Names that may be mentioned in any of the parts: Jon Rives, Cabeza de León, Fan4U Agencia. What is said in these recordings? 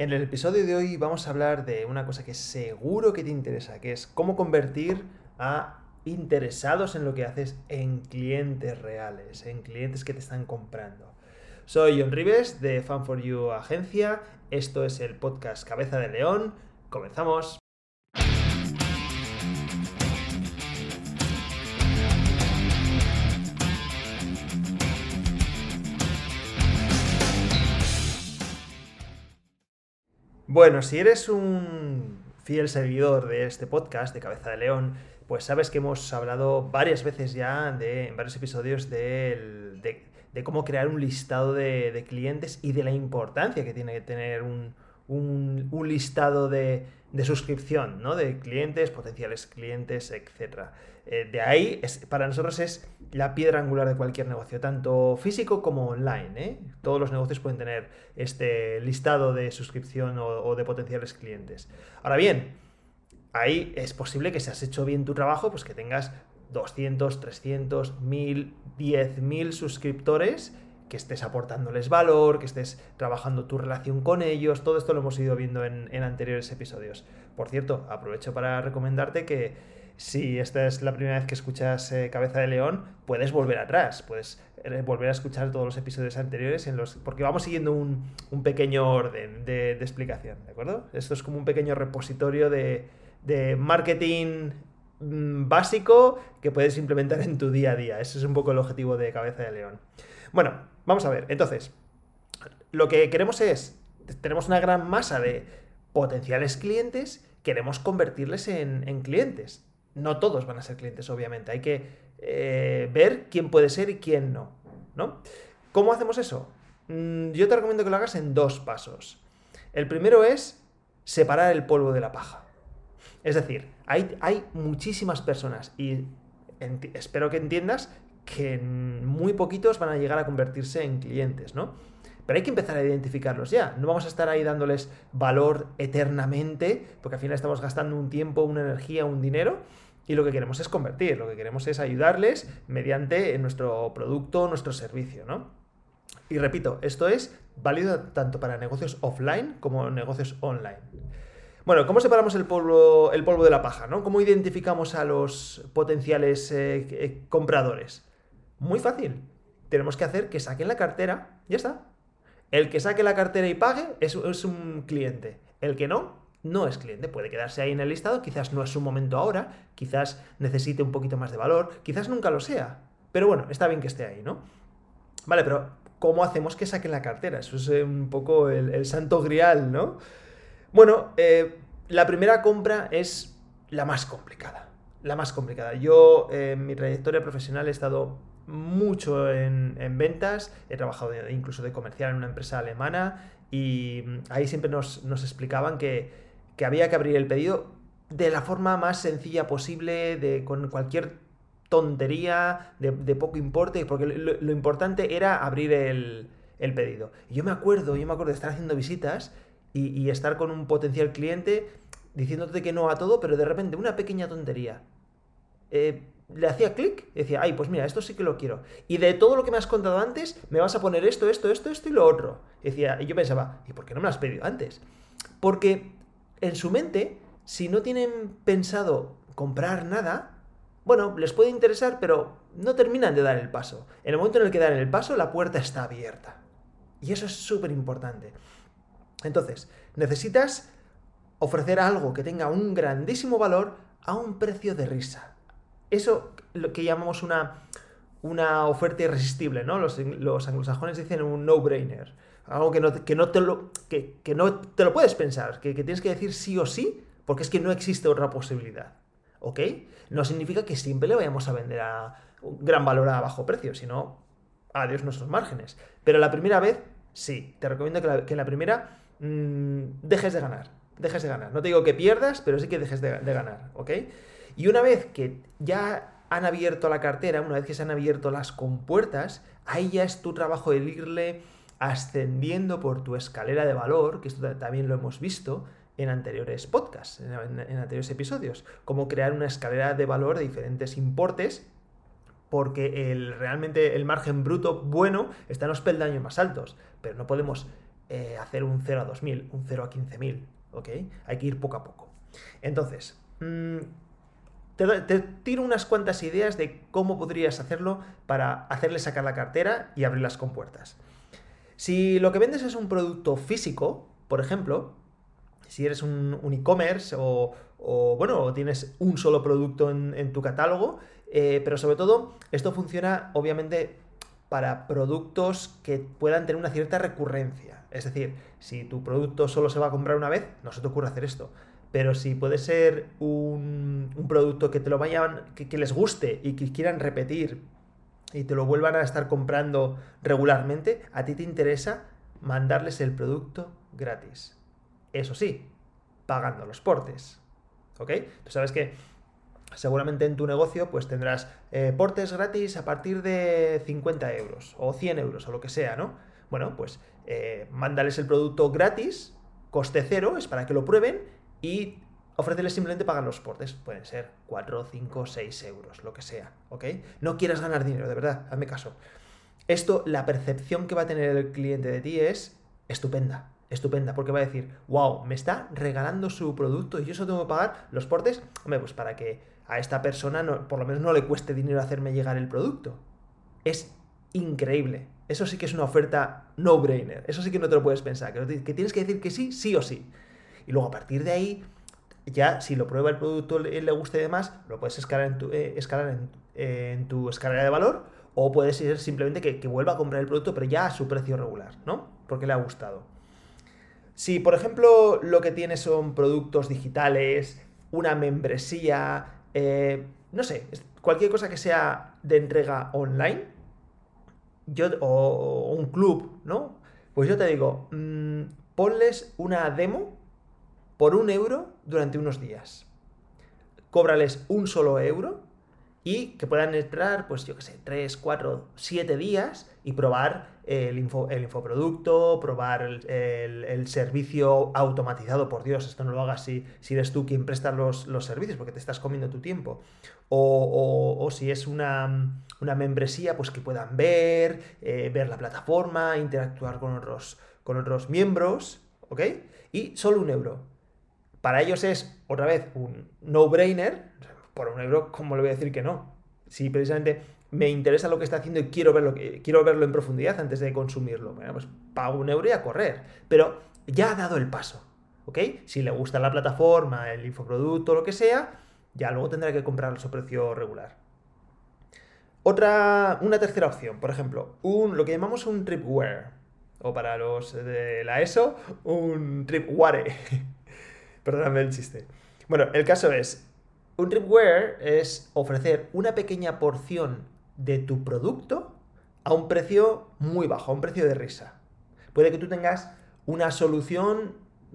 En el episodio de hoy vamos a hablar de una cosa que seguro que te interesa, que es cómo convertir a interesados en lo que haces en clientes reales, en clientes que te están comprando. Soy Jon Rives de Fan4U Agencia, esto es el podcast Cabeza de León, comenzamos. Bueno, si eres un fiel seguidor de este podcast de Cabeza de León, pues sabes que hemos hablado varias veces ya en varios episodios de cómo crear un listado de clientes y de la importancia que tiene que tener un listado de suscripción, ¿no? De clientes, potenciales clientes, etc. De ahí, para nosotros es la piedra angular de cualquier negocio, tanto físico como online, ¿eh? Todos los negocios pueden tener este listado de suscripción o de potenciales clientes. Ahora bien, ahí es posible que si has hecho bien tu trabajo, pues que tengas 200, 300, 1000, 10.000 suscriptores, que estés aportándoles valor, que estés trabajando tu relación con ellos. Todo esto lo hemos ido viendo en anteriores episodios. Por cierto, aprovecho para recomendarte que si esta es la primera vez que escuchas Cabeza de León, puedes volver atrás, puedes volver a escuchar todos los episodios anteriores porque vamos siguiendo un pequeño orden de explicación, ¿de acuerdo? Esto es como un pequeño repositorio de marketing básico que puedes implementar en tu día a día. Ese es un poco el objetivo de Cabeza de León. Bueno, vamos a ver. Entonces, lo que queremos tenemos una gran masa de potenciales clientes, queremos convertirles en clientes. No todos van a ser clientes, obviamente. Hay que ver quién puede ser y quién no, ¿no? ¿Cómo hacemos eso? Yo te recomiendo que lo hagas en dos pasos. El primero es separar el polvo de la paja. Es decir, hay muchísimas personas y espero que entiendas que muy poquitos van a llegar a convertirse en clientes, ¿no? Pero hay que empezar a identificarlos ya. No vamos a estar ahí dándoles valor eternamente, porque al final estamos gastando un tiempo, una energía, un dinero, y lo que queremos es convertir, lo que queremos es ayudarles mediante nuestro producto, nuestro servicio, ¿no? Y repito, esto es válido tanto para negocios offline como negocios online. Bueno, ¿cómo separamos el polvo de la paja, ¿no? ¿Cómo identificamos a los potenciales compradores? Muy fácil. Tenemos que hacer que saquen la cartera. Ya está. El que saque la cartera y pague es un cliente. El que no es cliente. Puede quedarse ahí en el listado. Quizás no es su momento ahora. Quizás necesite un poquito más de valor. Quizás nunca lo sea. Pero bueno, está bien que esté ahí, ¿no? Vale, pero ¿cómo hacemos que saquen la cartera? Eso es un poco el santo grial, ¿no? Bueno, la primera compra es la más complicada. Yo en mi trayectoria profesional he estado mucho en ventas, he trabajado incluso de comercial en una empresa alemana y ahí siempre nos explicaban que había que abrir el pedido de la forma más sencilla posible, con cualquier tontería, de poco importe, porque lo importante era abrir el pedido. Y yo me acuerdo de estar haciendo visitas y estar con un potencial cliente diciéndote que no a todo, pero de repente una pequeña tontería. Le hacía clic y decía, ay, pues mira, esto sí que lo quiero. Y de todo lo que me has contado antes, me vas a poner esto y lo otro. Y yo pensaba, ¿y por qué no me lo has pedido antes? Porque en su mente, si no tienen pensado comprar nada, bueno, les puede interesar, pero no terminan de dar el paso. En el momento en el que dan el paso, la puerta está abierta. Y eso es súper importante. Entonces, necesitas ofrecer algo que tenga un grandísimo valor a un precio de risa. Eso lo que llamamos una oferta irresistible, ¿no? Los anglosajones dicen un no-brainer. Algo que no te lo puedes pensar, que tienes que decir sí o sí, porque es que no existe otra posibilidad. ¿Ok? No significa que siempre le vayamos a vender a un gran valor a bajo precio, sino adiós nuestros márgenes. Pero la primera vez, sí, te recomiendo que en la primera dejes de ganar. No te digo que pierdas, pero sí que dejes de ganar, ¿ok? Y una vez que ya han abierto la cartera, una vez que se han abierto las compuertas, ahí ya es tu trabajo el irle ascendiendo por tu escalera de valor, que esto también lo hemos visto en anteriores podcasts, en anteriores episodios, cómo crear una escalera de valor de diferentes importes, porque realmente el margen bruto bueno está en los peldaños más altos, pero no podemos hacer un 0 a 2.000, un 0 a 15.000, ¿ok? Hay que ir poco a poco. Entonces, te tiro unas cuantas ideas de cómo podrías hacerlo para hacerle sacar la cartera y abrir las compuertas. Si lo que vendes es un producto físico, por ejemplo, si eres un e-commerce o bueno, tienes un solo producto en tu catálogo, pero sobre todo esto funciona obviamente para productos que puedan tener una cierta recurrencia. Es decir, si tu producto solo se va a comprar una vez, no se te ocurre hacer esto. Pero si puede ser un producto que te lo vayan, que les guste y que quieran repetir y te lo vuelvan a estar comprando regularmente, a ti te interesa mandarles el producto gratis. Eso sí, pagando los portes, ¿ok? Tú sabes que seguramente en tu negocio pues tendrás portes gratis a partir de 50 euros o 100 euros o lo que sea, ¿no? Bueno, pues mándales el producto gratis, coste cero, es para que lo prueben, y ofréceles simplemente pagar los portes. Pueden ser 4, 5, 6 euros, lo que sea, ¿ok? No quieras ganar dinero, de verdad, hazme caso. Esto, la percepción que va a tener el cliente de ti es estupenda. Estupenda, porque va a decir, wow, me está regalando su producto y yo solo tengo que pagar los portes. Hombre, pues para que a esta persona no, por lo menos no le cueste dinero hacerme llegar el producto. Es increíble. Eso sí que es una oferta no-brainer. Eso sí que no te lo puedes pensar. Que tienes que decir que sí, sí o sí. Y luego a partir de ahí, ya si lo prueba el producto y le gusta y demás, lo puedes escalar en tu escalera de valor, o puedes ser simplemente que vuelva a comprar el producto, pero ya a su precio regular, ¿no? Porque le ha gustado. Si, por ejemplo, lo que tienes son productos digitales, una membresía, no sé, cualquier cosa que sea de entrega online, o un club, ¿no? Pues yo te digo, ponles una demo por 1 euro durante unos días. Cóbrales un solo euro y que puedan entrar, pues yo qué sé, 3, 4, 7 días y probar el infoproducto, probar el servicio automatizado. Por Dios, esto no lo hagas si eres tú quien presta los servicios, porque te estás comiendo tu tiempo. O si es una membresía, pues que puedan ver la plataforma, interactuar con otros miembros, ¿ok? Y solo 1 euro. Para ellos es, otra vez, un no-brainer. Por 1 euro, ¿cómo le voy a decir que no? Si precisamente me interesa lo que está haciendo y quiero verlo en profundidad antes de consumirlo. Bueno, pues pago 1 euro y a correr. Pero ya ha dado el paso, ¿ok? Si le gusta la plataforma, el infoproducto, lo que sea, ya luego tendrá que comprarlo a su precio regular. Una tercera opción, por ejemplo, lo que llamamos un tripwire, o para los de la ESO, un tripwire. Perdóname el chiste. Bueno, el caso es, un tripwire es ofrecer una pequeña porción de tu producto a un precio muy bajo, a un precio de risa. Puede que tú tengas una solución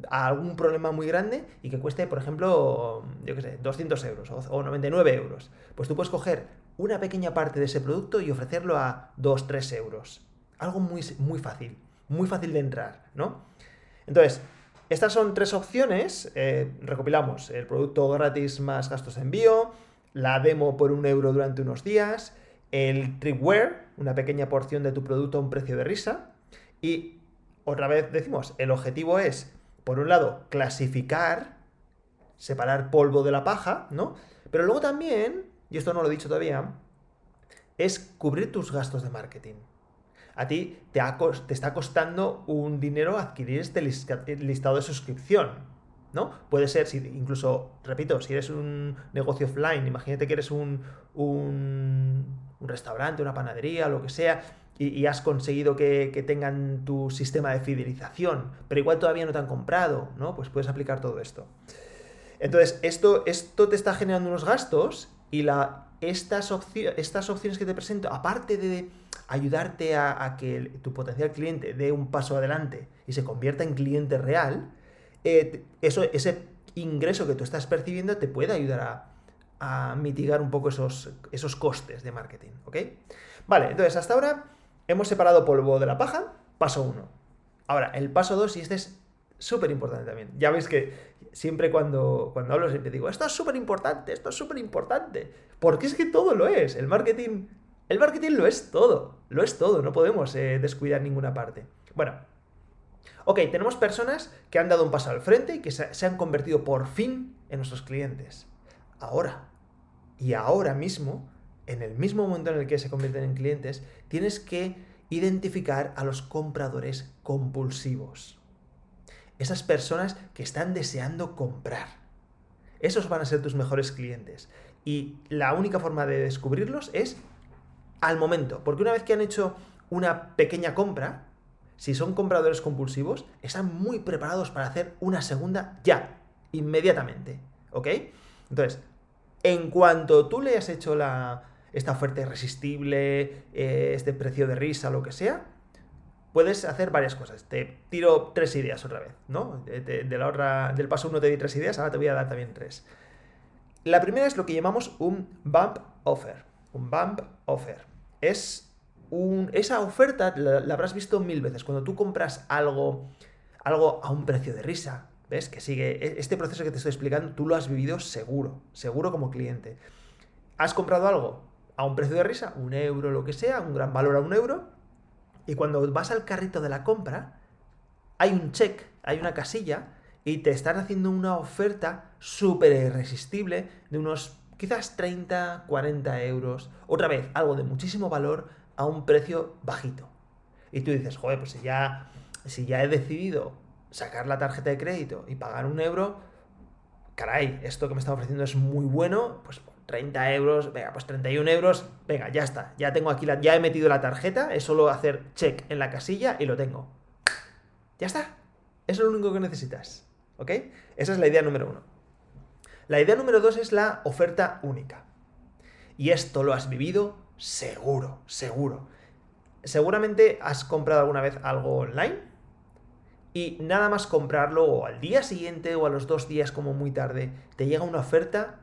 a algún problema muy grande y que cueste, por ejemplo, yo qué sé, 200 euros o 99 euros. Pues tú puedes coger una pequeña parte de ese producto y ofrecerlo a 2, 3 euros. Algo muy, muy fácil de entrar, ¿no? Entonces, estas son 3 opciones, recopilamos el producto gratis más gastos de envío, la demo por 1 euro durante unos días, el tripwire, una pequeña porción de tu producto a un precio de risa, y otra vez decimos, el objetivo es, por un lado, clasificar, separar polvo de la paja, ¿no? Pero luego también, y esto no lo he dicho todavía, es cubrir tus gastos de marketing. A ti te está costando un dinero adquirir este listado de suscripción, ¿no? Puede ser, incluso, repito, si eres un negocio offline, imagínate que eres un restaurante, una panadería, lo que sea, y has conseguido que tengan tu sistema de fidelización, pero igual todavía no te han comprado, ¿no? Pues puedes aplicar todo esto. Entonces, esto te está generando unos gastos y estas opciones que te presento, aparte de ayudarte a que tu potencial cliente dé un paso adelante y se convierta en cliente real, ese ingreso que tú estás percibiendo te puede ayudar a mitigar un poco esos costes de marketing, ¿ok? Vale, entonces hasta ahora hemos separado polvo de la paja, paso 1. Ahora, el paso 2, y este es súper importante también. Ya veis que siempre cuando hablo siempre digo, esto es súper importante, porque es que todo lo es, el marketing lo es todo, no podemos descuidar ninguna parte. Bueno, Ok, tenemos personas que han dado un paso al frente y que se han convertido por fin en nuestros clientes. Ahora, y ahora mismo, en el mismo momento en el que se convierten en clientes, tienes que identificar a los compradores compulsivos. Esas personas que están deseando comprar. Esos van a ser tus mejores clientes. Y la única forma de descubrirlos es al momento. Porque una vez que han hecho una pequeña compra, si son compradores compulsivos, están muy preparados para hacer una segunda ya, inmediatamente. ¿Ok? Entonces, en cuanto tú le has hecho esta oferta irresistible, este precio de risa, lo que sea, puedes hacer varias cosas. Te tiro 3 ideas otra vez, ¿no? Del paso 1 te di 3 ideas, ahora te voy a dar también 3. La primera es lo que llamamos un bump offer. Un bump offer. Esa oferta la habrás visto 1000 veces. Cuando tú compras algo a un precio de risa, ¿ves? Que sigue este proceso que te estoy explicando, tú lo has vivido seguro, seguro como cliente. Has comprado algo a un precio de risa, 1 euro, lo que sea, un gran valor a 1 euro, y cuando vas al carrito de la compra, hay un check, hay una casilla, y te están haciendo una oferta súper irresistible de unos quizás 30, 40 euros. Otra vez, algo de muchísimo valor a un precio bajito. Y tú dices, joder, pues si ya he decidido sacar la tarjeta de crédito y pagar 1 euro, caray, esto que me están ofreciendo es muy bueno, pues 30 euros, venga, pues 31 euros, venga, ya está, ya tengo aquí, ya he metido la tarjeta, es solo hacer check en la casilla y lo tengo. Ya está, eso es lo único que necesitas, ¿ok? Esa es la idea número 1. La idea número 2 es la oferta única. Y esto lo has vivido seguro, seguro. Seguramente has comprado alguna vez algo online y nada más comprarlo o al día siguiente o a los 2 días como muy tarde, te llega una oferta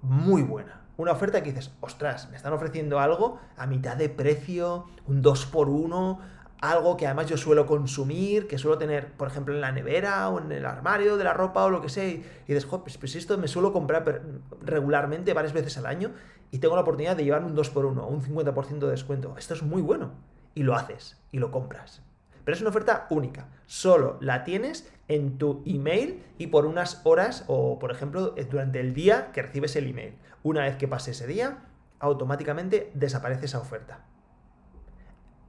muy buena. Una oferta que dices, ostras, me están ofreciendo algo a mitad de precio, un 2x1, algo que además yo suelo consumir, que suelo tener, por ejemplo, en la nevera o en el armario de la ropa o lo que sea. Y dices, joder, pues esto me suelo comprar regularmente varias veces al año y tengo la oportunidad de llevarme un 2x1 o un 50% de descuento. Esto es muy bueno. Y lo haces y lo compras. Pero es una oferta única. Solo la tienes en tu email y por unas horas o, por ejemplo, durante el día que recibes el email. Una vez que pase ese día, automáticamente desaparece esa oferta.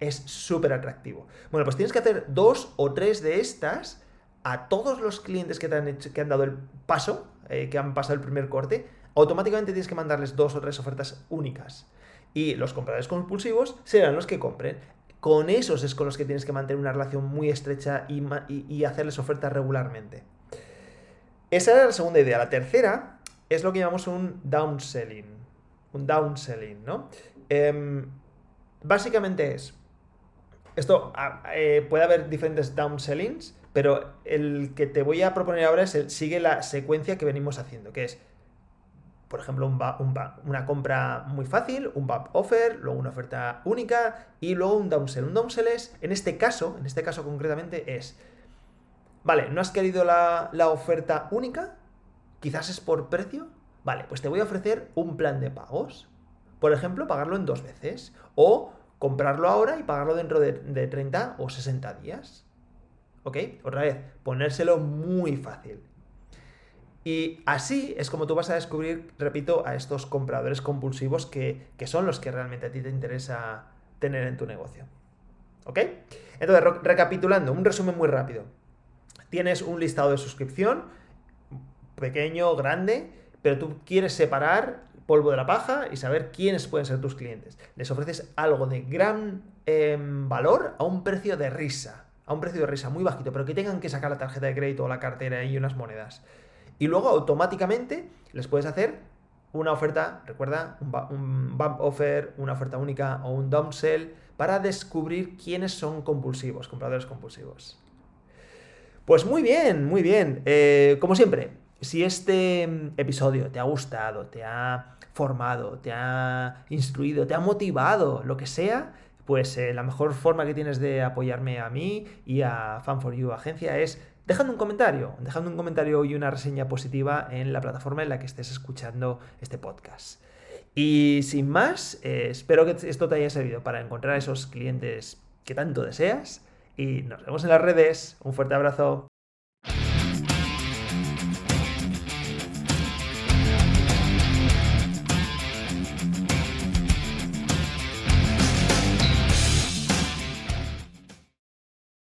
Es súper atractivo. Bueno, pues tienes que hacer 2 o 3 de estas a todos los clientes que han dado el paso, que han pasado el primer corte. Automáticamente tienes que mandarles 2 o 3 ofertas únicas. Y los compradores compulsivos serán los que compren. Con esos es con los que tienes que mantener una relación muy estrecha y hacerles ofertas regularmente. Esa era la segunda idea. La tercera es lo que llamamos un downselling. Un downselling, ¿no? Básicamente es... Esto puede haber diferentes downsellings, pero el que te voy a proponer ahora sigue la secuencia que venimos haciendo, que es, por ejemplo, una compra muy fácil, un bump offer, luego una oferta única y luego un downsell. Un downsell es, en este caso concretamente, es... Vale, no has querido la oferta única, quizás es por precio. Vale, pues te voy a ofrecer un plan de pagos. Por ejemplo, pagarlo en 2 veces o comprarlo ahora y pagarlo dentro de 30 o 60 días. ¿Ok? Otra vez, ponérselo muy fácil. Y así es como tú vas a descubrir, repito, a estos compradores compulsivos que son los que realmente a ti te interesa tener en tu negocio. ¿Ok? Entonces, recapitulando, un resumen muy rápido. Tienes un listado de suscripción, pequeño, grande, pero tú quieres separar polvo de la paja y saber quiénes pueden ser tus clientes. Les ofreces algo de gran valor a un precio de risa. A un precio de risa muy bajito, pero que tengan que sacar la tarjeta de crédito o la cartera y unas monedas. Y luego automáticamente les puedes hacer una oferta, recuerda, un bump offer, una oferta única o un downsell para descubrir quiénes son compulsivos, compradores compulsivos. Pues muy bien, muy bien. Como siempre, si este episodio te ha gustado, te ha formado, te ha instruido, te ha motivado, lo que sea, pues la mejor forma que tienes de apoyarme a mí y a Fan4U Agencia es dejando un comentario y una reseña positiva en la plataforma en la que estés escuchando este podcast. Y sin más, espero que esto te haya servido para encontrar esos clientes que tanto deseas y nos vemos en las redes. Un fuerte abrazo.